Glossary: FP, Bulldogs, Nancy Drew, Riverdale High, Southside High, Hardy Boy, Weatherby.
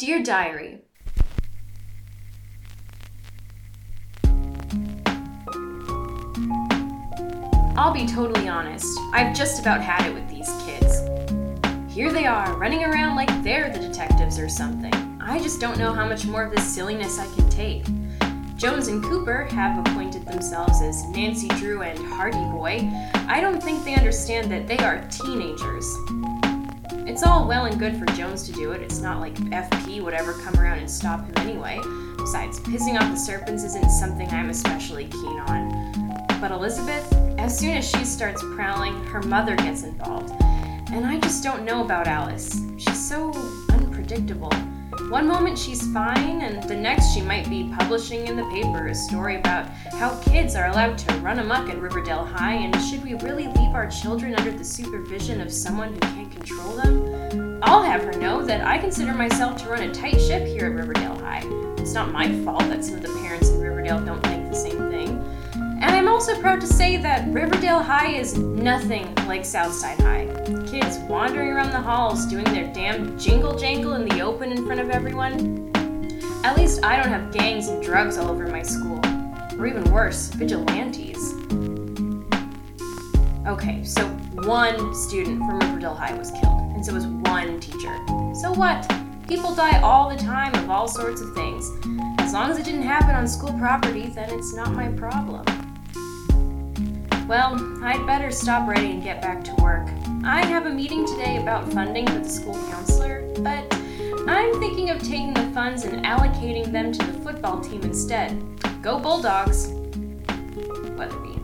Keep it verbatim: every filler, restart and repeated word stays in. Dear Diary. I'll be totally honest, I've just about had it with these kids. Here they are, running around like they're the detectives or something. I just don't know how much more of this silliness I can take. Jones and Cooper have appointed themselves as Nancy Drew and Hardy Boy. I don't think they understand that they are teenagers. It's all well and good for Jones to do it. It's not like F P would ever come around and stop him anyway. Besides, pissing off the serpents isn't something I'm especially keen on. But Elizabeth, as soon as she starts prowling, her mother gets involved. And I just don't know about Alice. She's so unpredictable. One moment she's fine, and the next she might be publishing in the paper a story about how kids are allowed to run amok at Riverdale High, and should we really leave our children under the supervision of someone who can't control them? I'll have her know that I consider myself to run a tight ship here at Riverdale High. It's not my fault that some of the parents in Riverdale don't think the same thing. And I'm also proud to say that Riverdale High is nothing like Southside High. Kids wandering around the halls doing their damn jingle jangle in the open in front of everyone. At least I don't have gangs and drugs all over my school. Or even worse, vigilantes. Okay, so one student from Riverdale High was killed, and so was one teacher. So what? People die all the time of all sorts of things. As long as it didn't happen on school property, then it's not my problem. Well, I'd better stop writing and get back to work. I have a meeting today about funding with the school counselor, but I'm thinking of taking the funds and allocating them to the football team instead. Go Bulldogs! Weatherby.